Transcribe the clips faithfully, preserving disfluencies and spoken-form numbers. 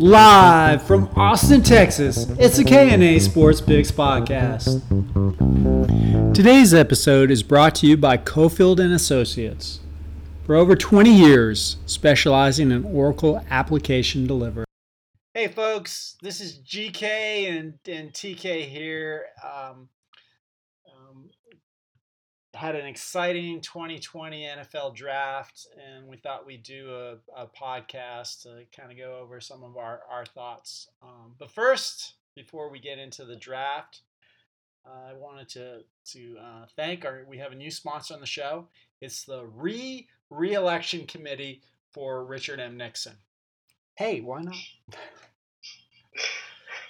Live from Austin, Texas, it's the K and A Sports Bigs Podcast. Today's episode is brought to you by Cofield and Associates. For over twenty years, specializing in Oracle application delivery. Hey folks, this is G K and, and T K here. Um, um, had an exciting twenty twenty N F L draft, and we thought we'd do a, a podcast to kind of go over some of our, our thoughts. Um, but first, before we get into the draft, uh, I wanted to, to uh, thank our, we have a new sponsor on the show. It's the Re Re-Election Committee for Richard M. Nixon. Hey, why not?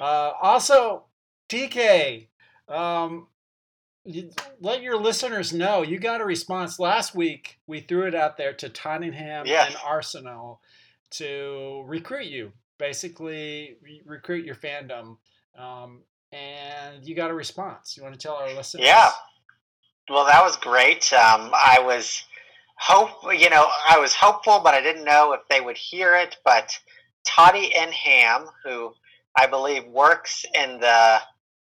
uh, also, T K, um, let your listeners know you got a response last week. We threw it out there to Tottenham yes. and Arsenal to recruit you, basically re- recruit your fandom, um, and you got a response. You want to tell our listeners? Yeah. Well, that was great. Um, I was hope, you know, I was hopeful, but I didn't know if they would hear it. But Toddy Enham, who I believe works in the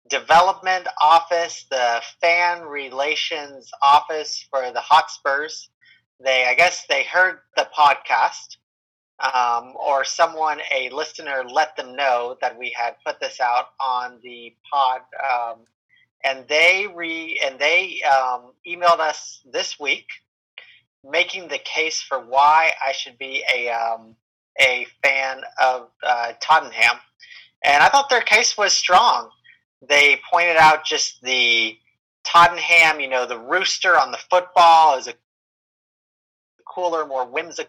development office, the fan relations office for the Hotspurs. They, I guess they heard the podcast, um, or someone, a listener, let them know that we had put this out on the pod, um, and they re and they um, emailed us this week, making the case for why I should be a um, a fan of uh, Tottenham, and I thought their case was strong. They pointed out just the Tottenham, you know, the rooster on the football is a cooler, more whimsical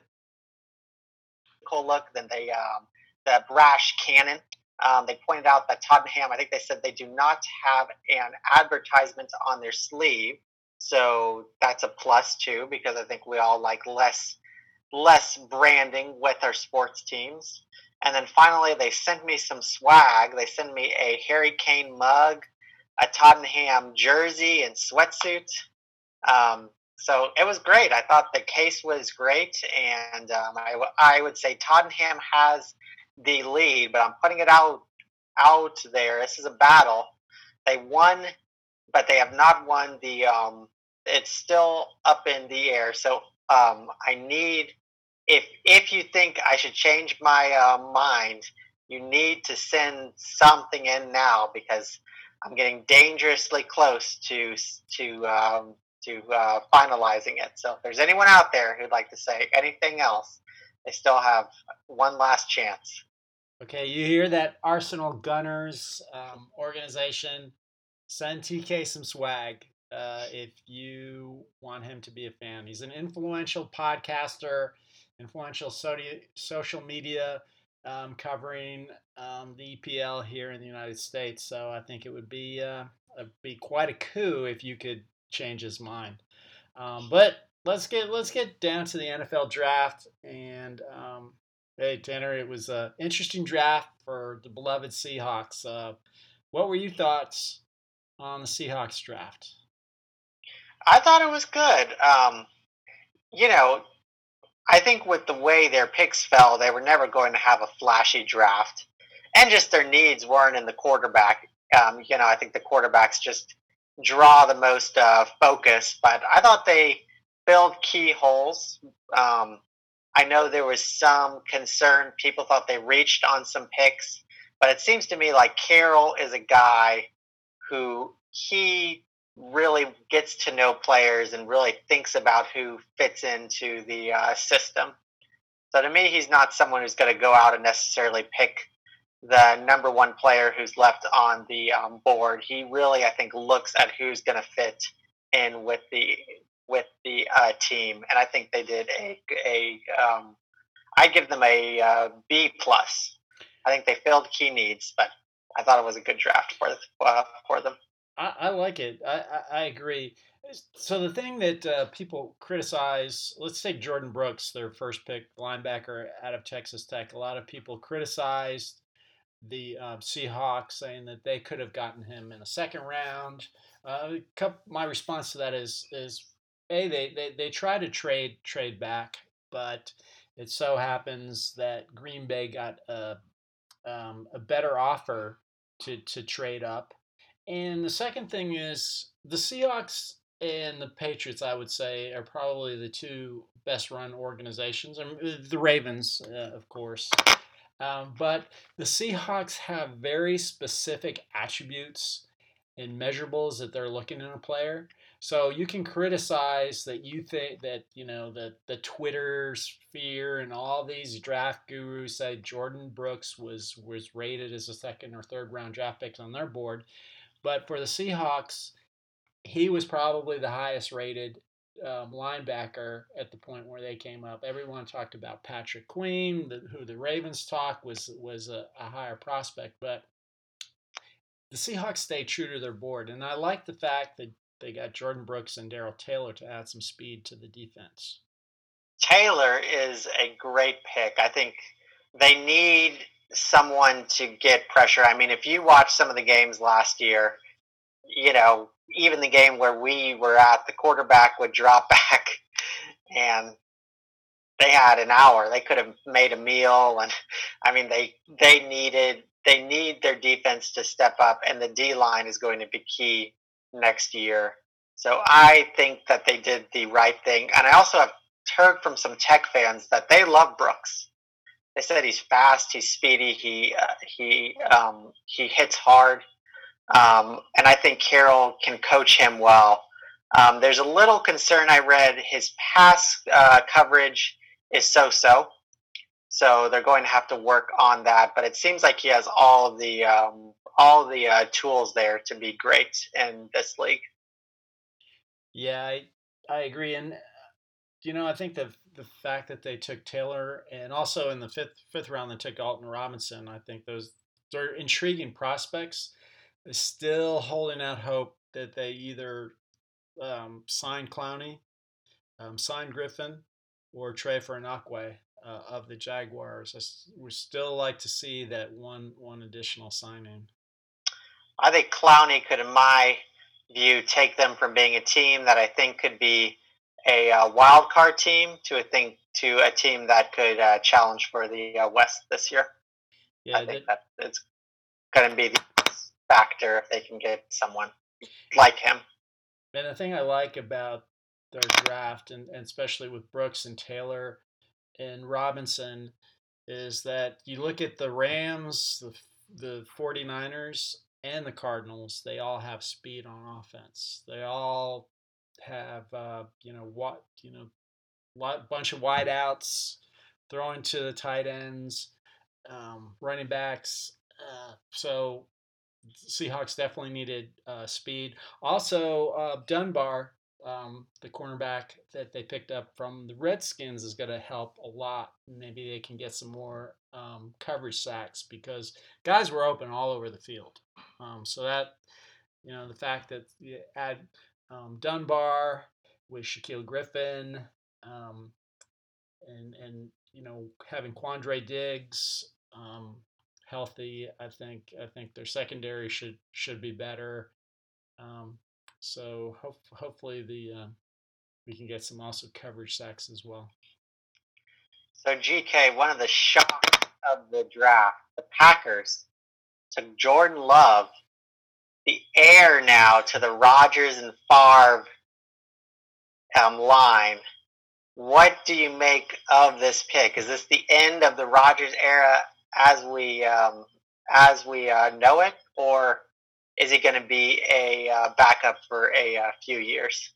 look than the, um, the brash cannon. Um, they pointed out that Tottenham, I think they said they do not have an advertisement on their sleeve. So that's a plus, too, because I think we all like less less branding with our sports teams. And then finally, they sent me some swag. They sent me a Harry Kane mug, a Tottenham jersey, and sweatsuit. Um, so it was great. I thought the case was great, and um, I, w- I would say Tottenham has the lead, but I'm putting it out out there. This is a battle. They won, but they have not won the um, – it's still up in the air. So um, I need – If if you think I should change my uh, mind, you need to send something in now because I'm getting dangerously close to to um, to uh, finalizing it. So if there's anyone out there who'd like to say anything else, they still have one last chance. Okay, you hear that, Arsenal Gunners um, organization? Send T K some swag uh, if you want him to be a fan. He's an influential podcaster. Influential social media um, covering um, the E P L here in the United States. So I think it would be uh, be quite a coup if you could change his mind. Um, but let's get let's get down to the N F L draft. And um, hey Tanner, it was an interesting draft for the beloved Seahawks. Uh, what were your thoughts on the Seahawks draft? I thought it was good. Um, you know. I think with the way their picks fell, they were never going to have a flashy draft. And just their needs weren't in the quarterback. Um, you know, I think the quarterbacks just draw the most uh, focus. But I thought they filled key holes. Um, I know there was some concern. People thought they reached on some picks. But it seems to me like Carroll is a guy who he really gets to know players and really thinks about who fits into the uh, system. So to me, he's not someone who's going to go out and necessarily pick the number one player who's left on the um, board. He really, I think, looks at who's going to fit in with the with the uh, team. And I think they did a a um, I give them a uh, B plus. I think they filled key needs, but I thought it was a good draft for uh, for them. I, I like it. I, I, I agree. So the thing that uh, people criticize, let's take Jordan Brooks, their first pick linebacker out of Texas Tech. A lot of people criticized the uh, Seahawks, saying that they could have gotten him in the second round. Uh, my response to that is, is A, they, they, they try to trade trade back, but it so happens that Green Bay got a um, a better offer to, to trade up. And the second thing is the Seahawks and the Patriots, I would say, are probably the two best-run organizations. I mean, the Ravens, uh, of course. Um, but the Seahawks have very specific attributes and measurables that they're looking in a player. So you can criticize that you think that, you know, that the Twitter sphere and all these draft gurus say Jordan Brooks was, was rated as a second or third round draft pick on their board. But for the Seahawks, he was probably the highest rated um, linebacker at the point where they came up. Everyone talked about Patrick Queen, the, who the Ravens talked was, was a, a higher prospect, but the Seahawks stay true to their board. And I like the fact that they got Jordan Brooks and Darrell Taylor to add some speed to the defense. Taylor is a great pick. I think they need someone to get pressure. I mean, if you watch some of the games last year, you know, even the game where we were at, the quarterback would drop back and they had an hour. They could have made a meal. And I mean, they, they needed, they need their defense to step up, and the D-line is going to be key next year. So I think that they did the right thing. And I also have heard from some Tech fans that they love Brooks. They said he's fast, he's speedy, he uh, he um, he hits hard. Um, and I think Carroll can coach him well. Um, there's a little concern I read. His pass uh, coverage is so-so. So they're going to have to work on that, but it seems like he has all the um, all the uh, tools there to be great in this league. Yeah, I, I agree, and you know I think the the fact that they took Taylor, and also in the fifth fifth round they took Alton Robinson. I think those they're intriguing prospects. They're still holding out hope that they either um, sign Clowney, um, sign Griffin, or trade for Anakwe. Uh, of the Jaguars. I would still like to see that one one additional signing. I think Clowney could, in my view, take them from being a team that I think could be a uh, wild card team to a thing to a team that could uh, challenge for the uh, West this year. Yeah, I think that, that it's going to be the factor if they can get someone like him. And the thing I like about their draft, and, and especially with Brooks and Taylor and Robinson, is that you look at the Rams, the the 49ers, and the Cardinals. They all have speed on offense. They all have uh, you know what you know, lot bunch of wideouts, throwing to the tight ends, um, running backs. Uh, so Seahawks definitely needed uh, speed. Also, uh, Dunbar. Um, the cornerback that they picked up from the Redskins is going to help a lot. Maybe they can get some more um, coverage sacks because guys were open all over the field. Um, so that, you know, the fact that you add um, Dunbar with Shaquille Griffin um, and, and, you know, having Quandre Diggs um, healthy, I think, I think their secondary should, should be better. Um, So hope, hopefully the uh, we can get some also coverage sacks as well. So G K, one of the shocks of the draft, the Packers took Jordan Love, the heir now to the Rodgers and Favre um, line. What do you make of this pick? Is this the end of the Rodgers era as we um, as we uh, know it, or is it going to be a uh, backup for a uh, few years?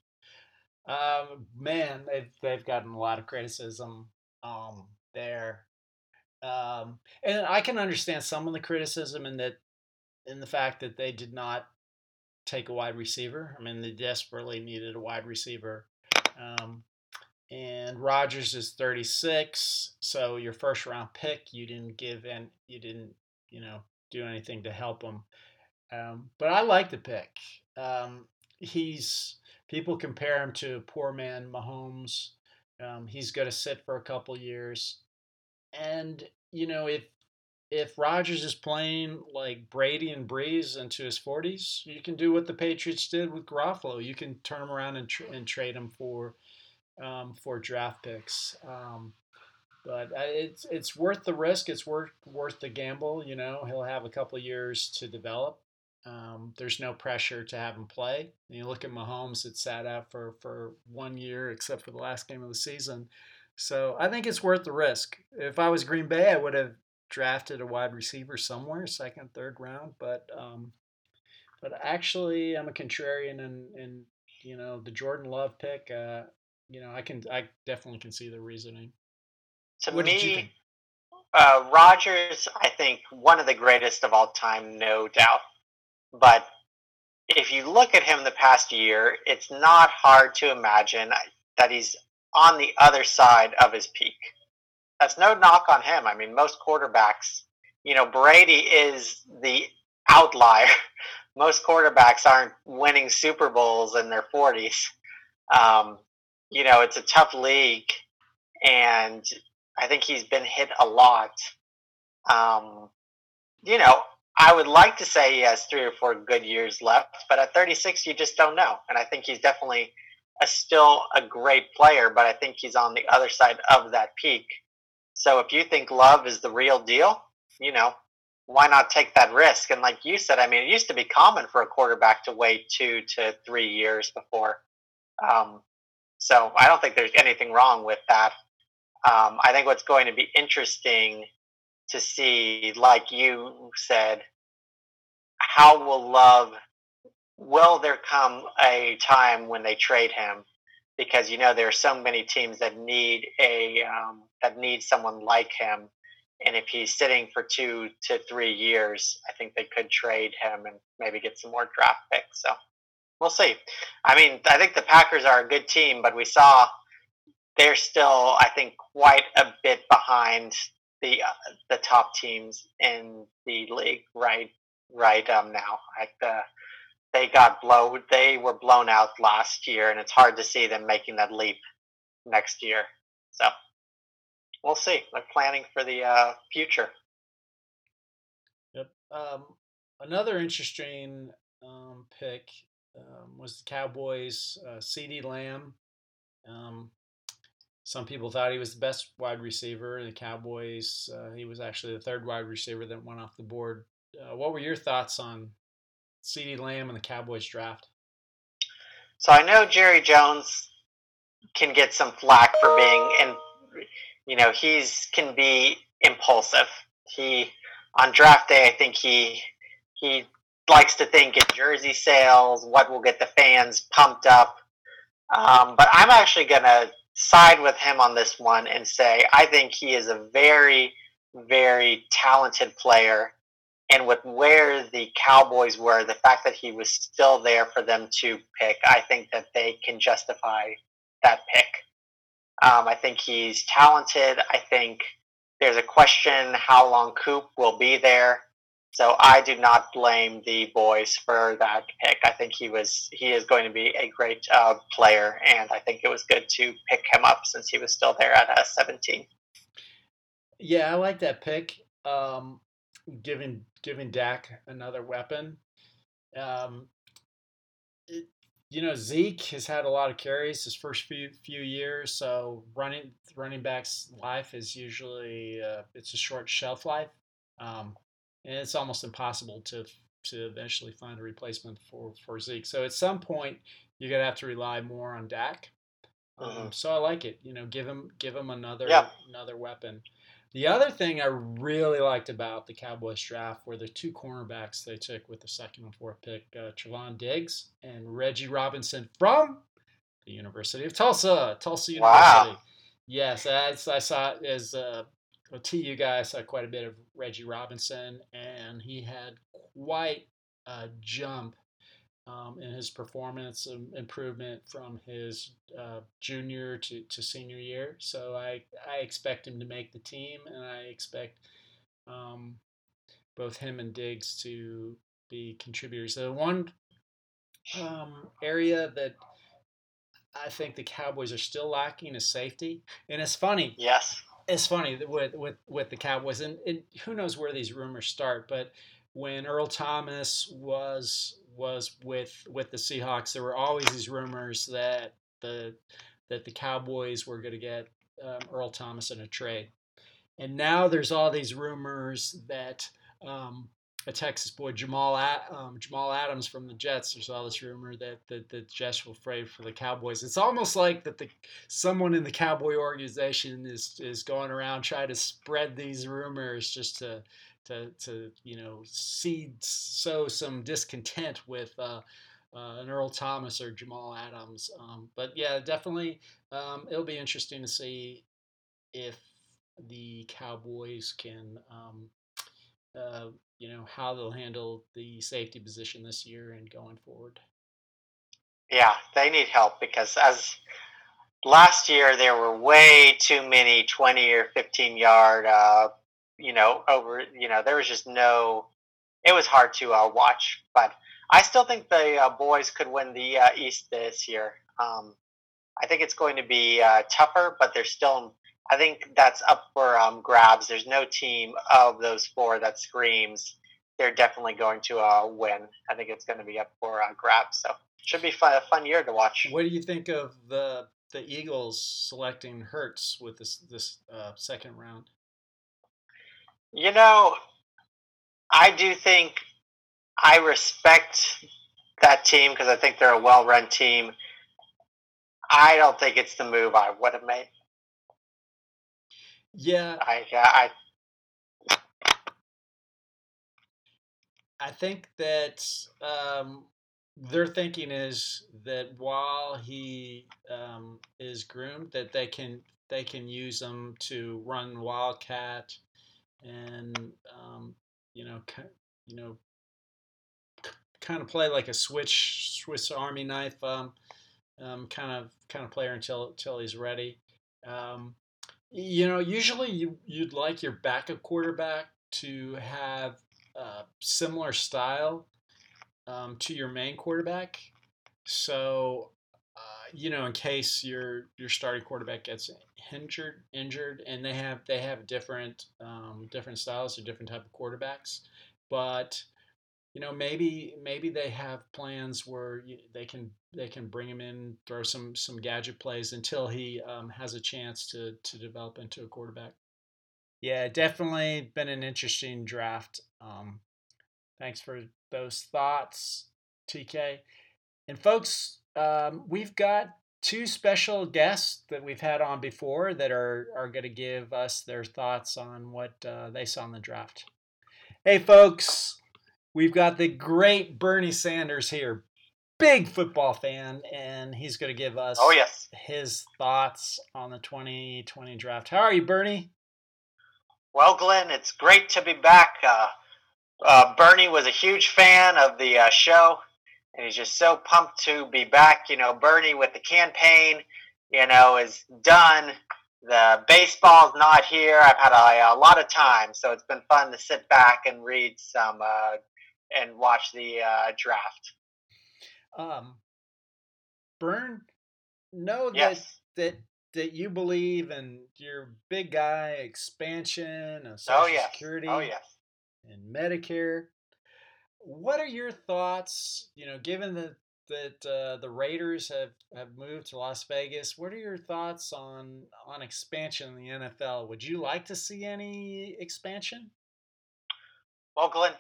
Um, man, they've, they've gotten a lot of criticism um, there. Um, and I can understand some of the criticism in, that, in the fact that they did not take a wide receiver. I mean, they desperately needed a wide receiver. Um, and Rodgers is thirty-six, so your first-round pick, you didn't give in, you didn't, you know, do anything to help him. Um, but I like the pick. Um, he's people compare him to poor man Mahomes. Um, he's going to sit for a couple years, and you know if if Rodgers is playing like Brady and Breeze into his forties, you can do what the Patriots did with Garofalo. You can turn him around and, tra- and trade him for um, for draft picks. Um, But it's it's worth the risk. It's worth worth the gamble. You know, he'll have a couple of years to develop. Um, there's no pressure to have him play. And you look at Mahomes; it sat out for for one year, except for the last game of the season. So I think it's worth the risk. If I was Green Bay, I would have drafted a wide receiver somewhere, second, third round. But um, but actually, I'm a contrarian, and and you know the Jordan Love pick. Uh, you know, I can I definitely can see the reasoning. To what me, uh, Rodgers, I think, one of the greatest of all time, no doubt. But if you look at him the past year, it's not hard to imagine that he's on the other side of his peak. That's no knock on him. I mean, most quarterbacks, you know, Brady is the outlier. Most quarterbacks aren't winning Super Bowls in their forties. Um, you know, it's a tough league, and I think he's been hit a lot. Um, you know, I would like to say he has three or four good years left, but at thirty-six, you just don't know. And I think he's definitely a, still a great player, but I think he's on the other side of that peak. So if you think Love is the real deal, you know, why not take that risk? And like you said, I mean, it used to be common for a quarterback to wait two to three years before. Um, so I don't think there's anything wrong with that. Um, I think what's going to be interesting to see, like you said, how will Love, will there come a time when they trade him? Because, you know, there are so many teams that need a, um, that need someone like him. And if he's sitting for two to three years, I think they could trade him and maybe get some more draft picks. So we'll see. I mean, I think the Packers are a good team, but we saw they're still, I think, quite a bit behind the uh, the top teams in the league right right um, now. Like the, they got blown, they were blown out last year, and it's hard to see them making that leap next year. So we'll see. They're planning for the uh, future. Yep. Um, another interesting um, pick um, was the Cowboys' uh, CeeDee Lamb. Um, Some people thought he was the best wide receiver. The Cowboys, uh, he was actually the third wide receiver that went off the board. Uh, what were your thoughts on CeeDee Lamb and the Cowboys draft? So I know Jerry Jones can get some flack for being, and you know, he's can be impulsive. He on draft day, I think he he likes to think in jersey sales, what will get the fans pumped up. Um, but I'm actually gonna side with him on this one and say I think he is a very, very talented player. And with where the Cowboys were, the fact that he was still there for them to pick, I think that they can justify that pick. Um, I think he's talented. I think there's a question how long Coop will be there. So I do not blame the boys for that pick. I think he was he is going to be a great uh, player, and I think it was good to pick him up since he was still there at uh, seventeen. Yeah, I like that pick, um, giving giving Dak another weapon. Um, it, you know, Zeke has had a lot of carries his first few few years, so running running back's life is usually uh, it's a short shelf life. Um, And it's almost impossible to to eventually find a replacement for, for Zeke. So at some point, you're gonna have to rely more on Dak. Um, mm-hmm. So I like it. You know, give him give him another yeah. another weapon. The other thing I really liked about the Cowboys draft were the two cornerbacks they took with the second and fourth pick, uh, Trevon Diggs and Reggie Robinson from the University of Tulsa, Tulsa University. Wow. Yes, I, I saw it as. Uh, Well, T U guys saw quite a bit of Reggie Robinson, and he had quite a jump um, in his performance improvement from his uh, junior to, to senior year. So I, I expect him to make the team, and I expect um, both him and Diggs to be contributors. The one um, area that I think the Cowboys are still lacking is safety, and it's funny. Yes. It's funny with, with, with the Cowboys, and, and who knows where these rumors start, but when Earl Thomas was was with with the Seahawks, there were always these rumors that the that the Cowboys were going to get um, Earl Thomas in a trade. And now there's all these rumors that um, a Texas boy, Jamal um, Jamal Adams from the Jets, there's all this rumor that the that, that Jets will trade for the Cowboys. It's almost like that the someone in the Cowboy organization is is going around trying to spread these rumors just to to to you know seed sow some discontent with. Uh, Uh, an Earl Thomas or Jamal Adams. Um, but yeah, definitely um, it'll be interesting to see if the Cowboys can, um, uh, you know, how they'll handle the safety position this year and going forward. Yeah, they need help because as last year there were way too many twenty or fifteen yard, uh, you know, over, you know, there was just no, it was hard to uh, watch, but I still think the uh, boys could win the uh, East this year. Um, I think it's going to be uh, tougher, but they're still. I think that's up for um, grabs. There's no team of those four that screams they're definitely going to uh, win. I think it's going to be up for uh, grabs. So should be fun, a fun year to watch. What do you think of the the Eagles selecting Hurts with this this uh, second round? You know, I do think. I respect that team because I think they're a well-run team. I don't think it's the move I would have made. Yeah, I, I, I think that um, their thinking is that while he um, is groomed, that they can they can use him to run wildcat and um, you know you know. kind of play like a switch Swiss Army knife um, um, kind of kind of player until until he's ready. Um, you know, usually you, you'd like your backup quarterback to have a similar style um, to your main quarterback. So, uh, you know, in case your your starting quarterback gets injured, injured, and they have they have different um, different styles or different type of quarterbacks, but. You know, maybe maybe they have plans where you, they can they can bring him in, throw some some gadget plays until he um, has a chance to to develop into a quarterback. Yeah, definitely been an interesting draft. Um, thanks for those thoughts, T K. And folks, um, we've got two special guests that we've had on before that are are going to give us their thoughts on what uh, they saw in the draft. Hey, folks. We've got the great Bernie Sanders here, big football fan, and he's going to give us oh, yes. his thoughts on the twenty twenty draft. How are you, Bernie? Well, Glenn, it's great to be back. Uh, uh, Bernie was a huge fan of the uh, show, and he's just so pumped to be back. You know, Bernie with the campaign, you know, is done. The baseball's not here. I've had a, a lot of time, so it's been fun to sit back and read some uh, – and watch the uh, draft. Um, Bern, know yes. that, that that you believe in your big guy expansion of Social oh, yes. Security oh, yes. and Medicare. What are your thoughts, you know, given that, that uh, the Raiders have, have moved to Las Vegas, what are your thoughts on, on expansion in the N F L? Would you like to see any expansion? Well, Glenn,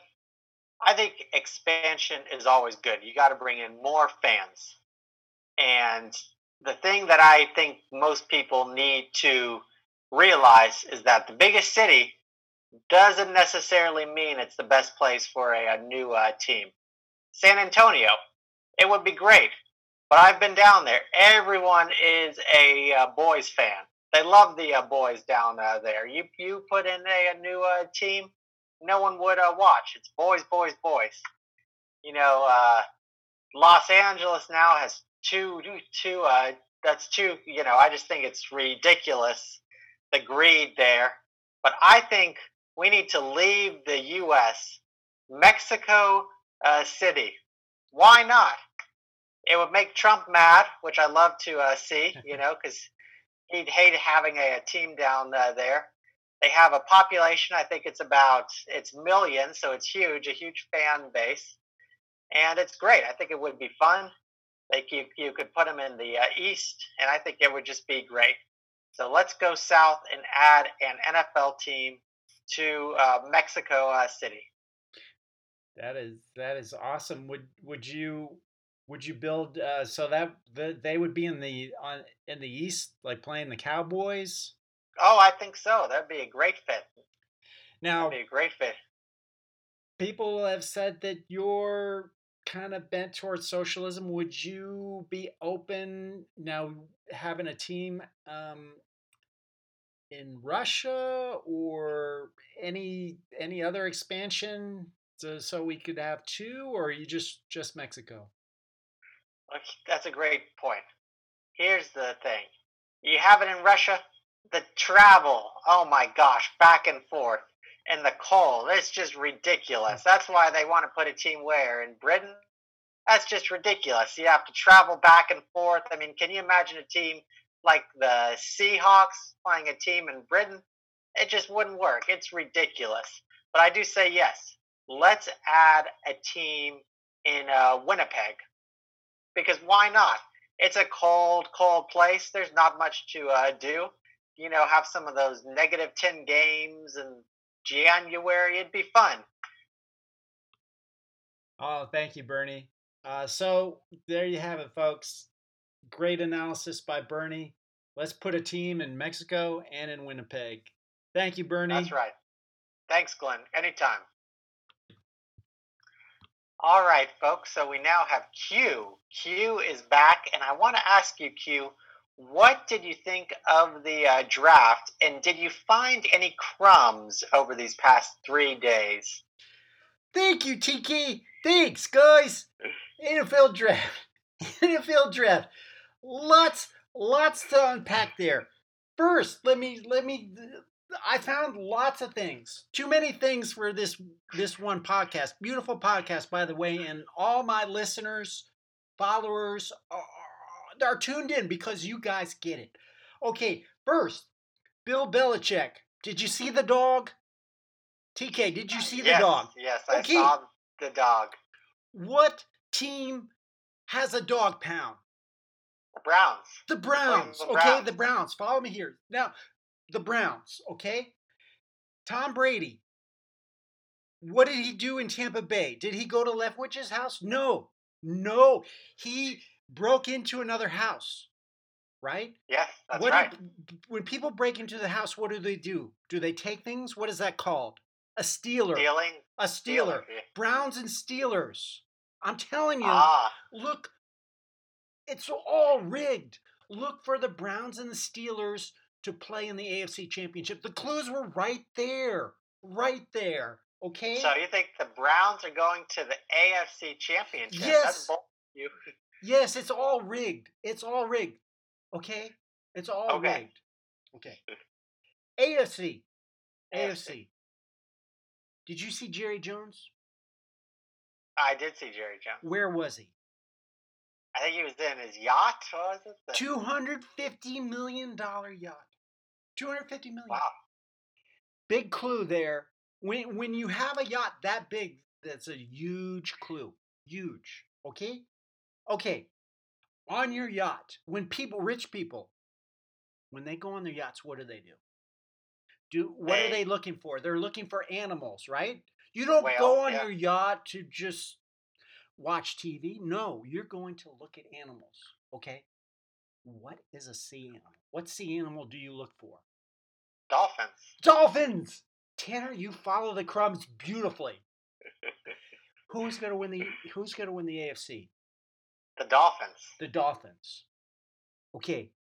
I think expansion is always good. You got to bring in more fans. And the thing that I think most people need to realize is that the biggest city doesn't necessarily mean it's the best place for a, a new uh, team. San Antonio, it would be great. But I've been down there. Everyone is a uh, boys fan. They love the uh, boys down uh, there. You you put in a, a new uh, team, no one would uh, watch. It's boys, boys, boys. You know, uh, Los Angeles now has two, two. Uh, that's two. You know, I just think it's ridiculous, the greed there. But I think we need to leave the U S Mexico uh, City. Why not? It would make Trump mad, which I love to uh, see. You know, because he'd hate having a, a team down uh, there. They have a population, I think it's about, it's millions, so it's huge, a huge fan base. And it's great. I think it would be fun. Like you, you could put them in the uh, East, and I think it would just be great. So let's go south and add an N F L team to uh, Mexico uh, City. That is that is awesome. Would would you would you build uh, so that the, they would be in the on in the East, like playing the Cowboys? Oh, I think so. That'd be a great fit. Now, that'd be a great fit. People have said that you're kind of bent towards socialism. Would you be open now having a team um, in Russia or any any other expansion? So, so we could have two, or are you just, just Mexico? That's a great point. Here's the thing. You have it in Russia, the travel, oh my gosh, back and forth, and the cold. It's just ridiculous. That's why they want to put a team where? In Britain? That's just ridiculous. You have to travel back and forth. I mean, can you imagine a team like the Seahawks playing a team in Britain? It just wouldn't work. It's ridiculous. But I do say yes. Let's add a team in uh, Winnipeg, because why not? It's a cold, cold place. There's not much to uh, do. You know, have some of those negative ten games in January. It'd be fun. Oh, thank you, Bernie. Uh, so there you have it, folks. Great analysis by Bernie. Let's put a team in Mexico and in Winnipeg. Thank you, Bernie. That's right. Thanks, Glenn. Anytime. All right, folks, so we now have Q. Q is back, and I want to ask you, Q, what did you think of the uh, draft, and did you find any crumbs over these past three days? Thank you, Tiki. Thanks, guys. N F L draft. N F L draft. Lots, lots to unpack there. First, let me, let me... I found lots of things. Too many things for this this one podcast. Beautiful podcast, by the way, and all my listeners, followers are, are tuned in because you guys get it. Okay, first, Bill Belichick. Did you see the dog? T K, did you see yes, the dog? Yes, I okay. saw the dog. What team has a dog pound? The Browns. The Browns. The Browns. Okay, the Browns. Follow me here. Now, the Browns, okay? Tom Brady, what did he do in Tampa Bay? Did he go to Leftwich's house? No, no. He broke into another house, right? Yes, that's what right. Do, when people break into the house, what do they do? Do they take things? What is that called? A stealer. Stealing? A stealer. Stealer. Browns and Steelers. I'm telling you, ah. look, it's all rigged. Look for the Browns and the Steelers to play in the A F C Championship. The clues were right there. Right there. Okay? So you think the Browns are going to the A F C Championship? Yes. That's bold of you. Yes, it's all rigged. It's all rigged. Okay? It's all okay. rigged. Okay. A F C. A F C. Did you see Jerry Jones? I did see Jerry Jones. Where was he? I think he was in his yacht. What was it? two hundred fifty million dollars yacht. two hundred fifty million dollars. Wow. Big clue there. When when you have a yacht that big, that's a huge clue. Huge. Okay? Okay. On your yacht, when people, rich people, when they go on their yachts, what do they do? Do what they, are they looking for? They're looking for animals, right? You don't whales, go on yeah. your yacht to just watch T V. No, you're going to look at animals, okay? What is a sea animal? What sea animal do you look for? Dolphins. Dolphins! Tanner, you follow the crumbs beautifully. Who's going to win the Who's going to win the A F C? The Dolphins. The Dolphins. Okay.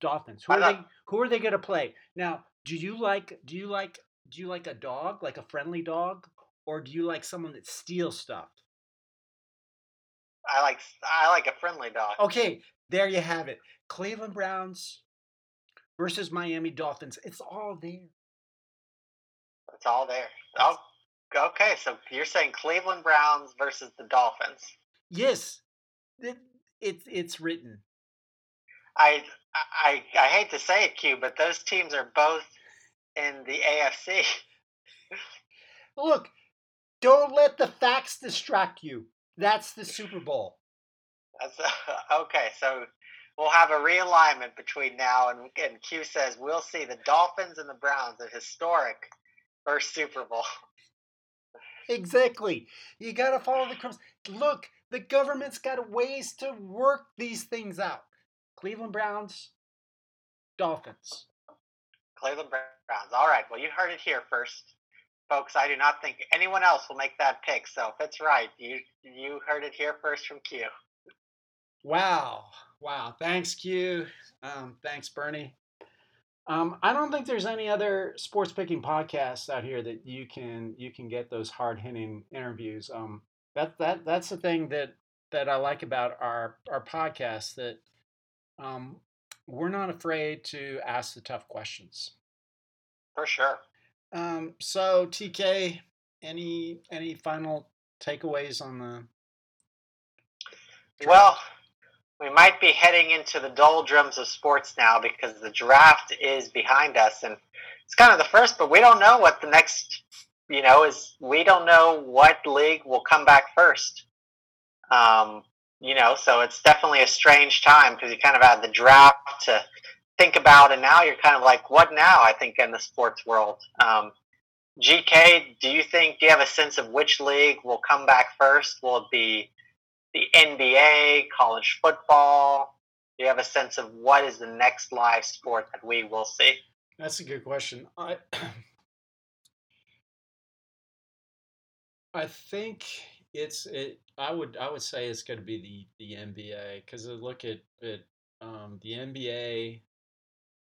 Dolphins. Who are they Who are they going to play? Now, do you like do you like do you like a dog, like a friendly dog, or do you like someone that steals stuff? I like I like a friendly dog. Okay, there you have it. Cleveland Browns versus Miami Dolphins. It's all there. It's all there. Oh, okay, so you're saying Cleveland Browns versus the Dolphins. Yes, it, it, it's written. I, I, I hate to say it, Q, but those teams are both in the A F C. Look, don't let the facts distract you. That's the Super Bowl. That's uh, okay. So, we'll have a realignment between now and, and Q says we'll see the Dolphins and the Browns, a historic first Super Bowl. Exactly. You got to follow the crumbs. Look, the government's got ways to work these things out. Cleveland Browns, Dolphins. Cleveland Browns. All right. Well, you heard it here first, folks. I do not think anyone else will make that pick. So if it's right, you you heard it here first from Q. Wow. Wow. Thanks, Q. Um, thanks, Bernie. Um, I don't think there's any other sports picking podcasts out here that you can you can get those hard hitting interviews. Um, that that that's the thing that, that I like about our our podcast, that um, we're not afraid to ask the tough questions. For sure. Um, so T K, any any final takeaways on the? Draft? Well. We might be heading into the doldrums of sports now because the draft is behind us, and it's kind of the first, but we don't know what the next, you know, is. We don't know what league will come back first. Um, you know, so it's definitely a strange time because you kind of had the draft to think about, and now you're kind of like, what now, I think, in the sports world. Um, G K, do you think, do you have a sense of which league will come back first? Will it be the N B A, college football? Do you have a sense of what is the next live sport that we will see? That's a good question. I I think it's it. I would I would say it's going to be the the N B A, because I look at at um, the N B A,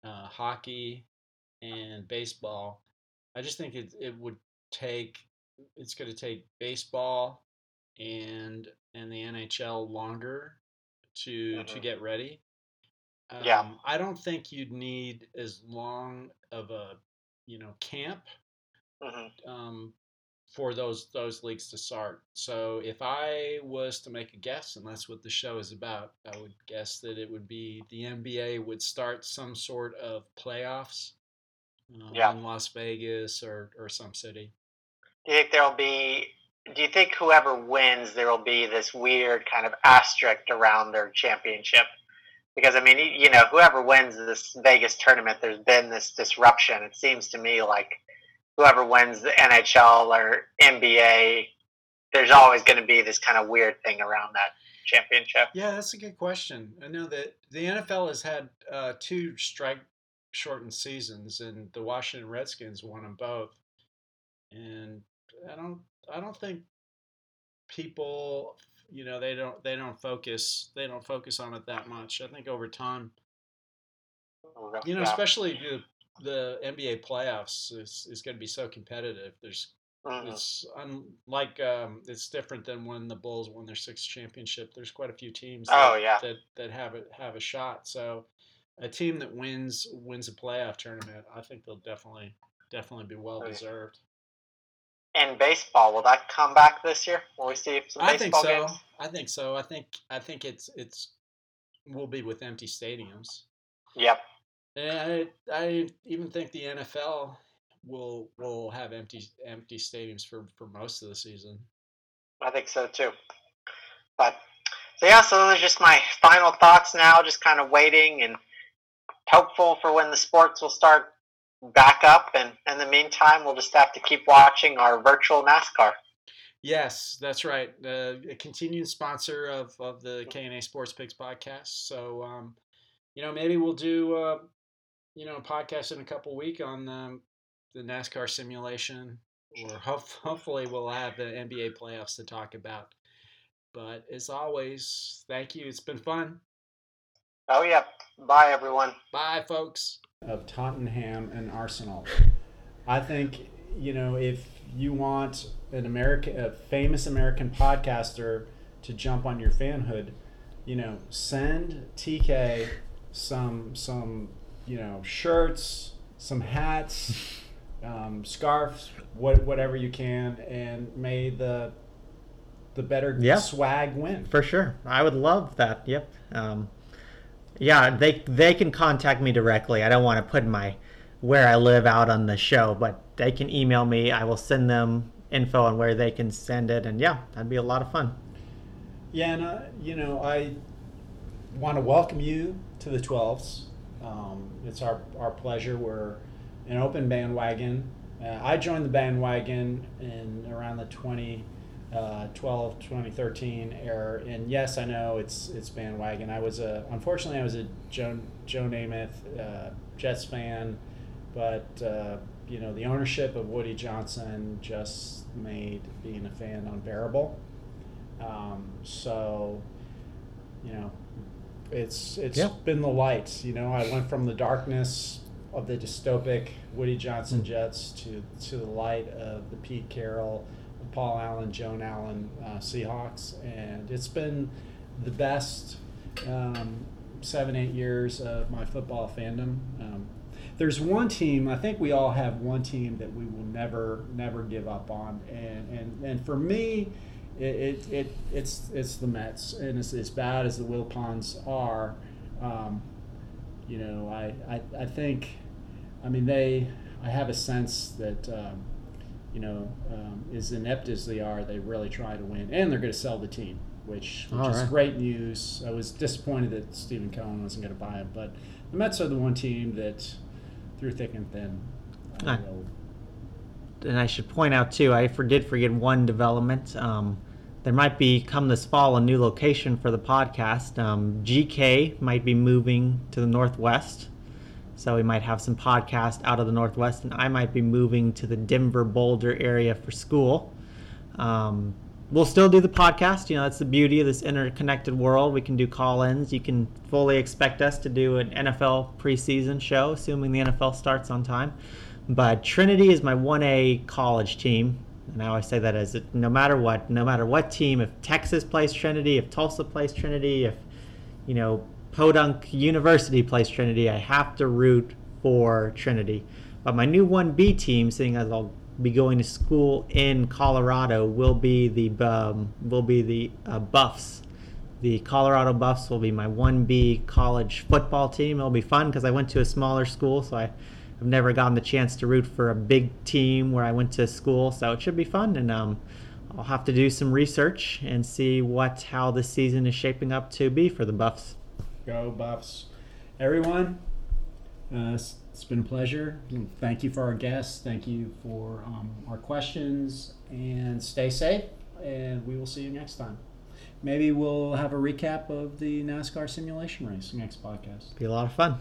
uh, hockey, and baseball. I just think it it would take. It's going to take baseball and and the N H L longer to mm-hmm. to get ready. Um, yeah. I don't think you'd need as long of a, you know, camp mm-hmm. um, for those those leagues to start. So if I was to make a guess, and that's what the show is about, I would guess that it would be the N B A would start some sort of playoffs um, yeah. in Las Vegas or, or some city. Do you think there'll be... Do you think whoever wins, there will be this weird kind of asterisk around their championship? Because, I mean, you know, whoever wins this Vegas tournament, there's been this disruption. It seems to me like whoever wins the N H L or N B A, there's always going to be this kind of weird thing around that championship. Yeah, that's a good question. I know that the N F L has had uh, two strike-shortened seasons, and the Washington Redskins won them both. And I don't... I don't think people, you know, they don't they don't focus they don't focus on it that much. I think over time, you know, especially the, the N B A playoffs is, is going to be so competitive. There's uh-huh. it's unlike um, it's different than when the Bulls won their sixth championship. There's quite a few teams that, oh, yeah. that, that have a, have a shot. So a team that wins wins a playoff tournament, I think they'll definitely definitely be well deserved. And baseball, will that come back this year? Will we see some baseball games? I think so. I think so. I think I think it's it's will be with empty stadiums. Yep. And I I even think the N F L will will have empty empty stadiums for, for most of the season. I think so too. But so yeah, so those are just my final thoughts now, just kind of waiting and hopeful for when the sports will start back up, and in the meantime we'll just have to keep watching our virtual NASCAR. Yes, that's right. Uh, a continued sponsor of, of the K and A Sports Bigs Podcast. So um you know, maybe we'll do uh you know a podcast in a couple weeks on um, the NASCAR simulation, or hope, hopefully we'll have the N B A playoffs to talk about. But as always, thank you. It's been fun. Oh yeah. Bye everyone. Bye folks. Of Tottenham and Arsenal. I think, you know, if you want an American, a famous American podcaster to jump on your fanhood, you know, send T K some, some you know, shirts, some hats, um, scarves, what, whatever you can, and may the the better yep. swag win. For sure. I would love that. Yep. Um Yeah, they they can contact me directly. I don't want to put my where I live out on the show, but they can email me. I will send them info on where they can send it, and yeah, that'd be a lot of fun. Yeah, and uh, you know, I want to welcome you to the twelves. Um, it's our, our pleasure. We're an open bandwagon. Uh, I joined the bandwagon in around the twenty twelve, twenty thirteen era, and yes, I know it's it's bandwagon. I was a unfortunately I was a Joe Joe Namath uh, Jets fan, but uh, you know, the ownership of Woody Johnson just made being a fan unbearable. Um, so, you know, it's it's yeah. been the light. You know, I went from the darkness of the dystopic Woody Johnson Jets to to the light of the Pete Carroll, Paul Allen, Joan Allen uh, Seahawks, and it's been the best um, seven, eight years of my football fandom. Um, there's one team, I think we all have one team that we will never, never give up on, and and, and for me, it, it it it's it's the Mets, and it's as bad as the Wilpons are. Um, You know, I, I, I think, I mean, they, I have a sense that, um, you know, um, as inept as they are, they really try to win. And they're going to sell the team, which, which is right. great news. I was disappointed that Stephen Cohen wasn't going to buy him. But the Mets are the one team that, through thick and thin, I will. And I should point out, too, I for, did forget one development. Um, there might be, come this fall, a new location for the podcast. Um, G K might be moving to the Northwest, so we might have some podcasts out of the Northwest, and I might be moving to the Denver-Boulder area for school. Um, we'll still do the podcast. You know, that's the beauty of this interconnected world. We can do call-ins. You can fully expect us to do an N F L preseason show, assuming the N F L starts on time. But Trinity is my one A college team. Now I say that as a, no matter what, no matter what team, if Texas plays Trinity, if Tulsa plays Trinity, if, you know, Podunk University plays Trinity, I have to root for Trinity. But my new one B team, seeing as I'll be going to school in Colorado, will be the um, will be the uh, Buffs. The Colorado Buffs will be my one B college football team. It'll be fun because I went to a smaller school, so I. I've never gotten the chance to root for a big team where I went to school, so it should be fun. And um, I'll have to do some research and see what how this season is shaping up to be for the Buffs. Go Buffs. Everyone, uh, it's, it's been a pleasure. Thank you for our guests. Thank you for um, our questions. And stay safe, and we will see you next time. Maybe we'll have a recap of the NASCAR simulation race next podcast. Be a lot of fun.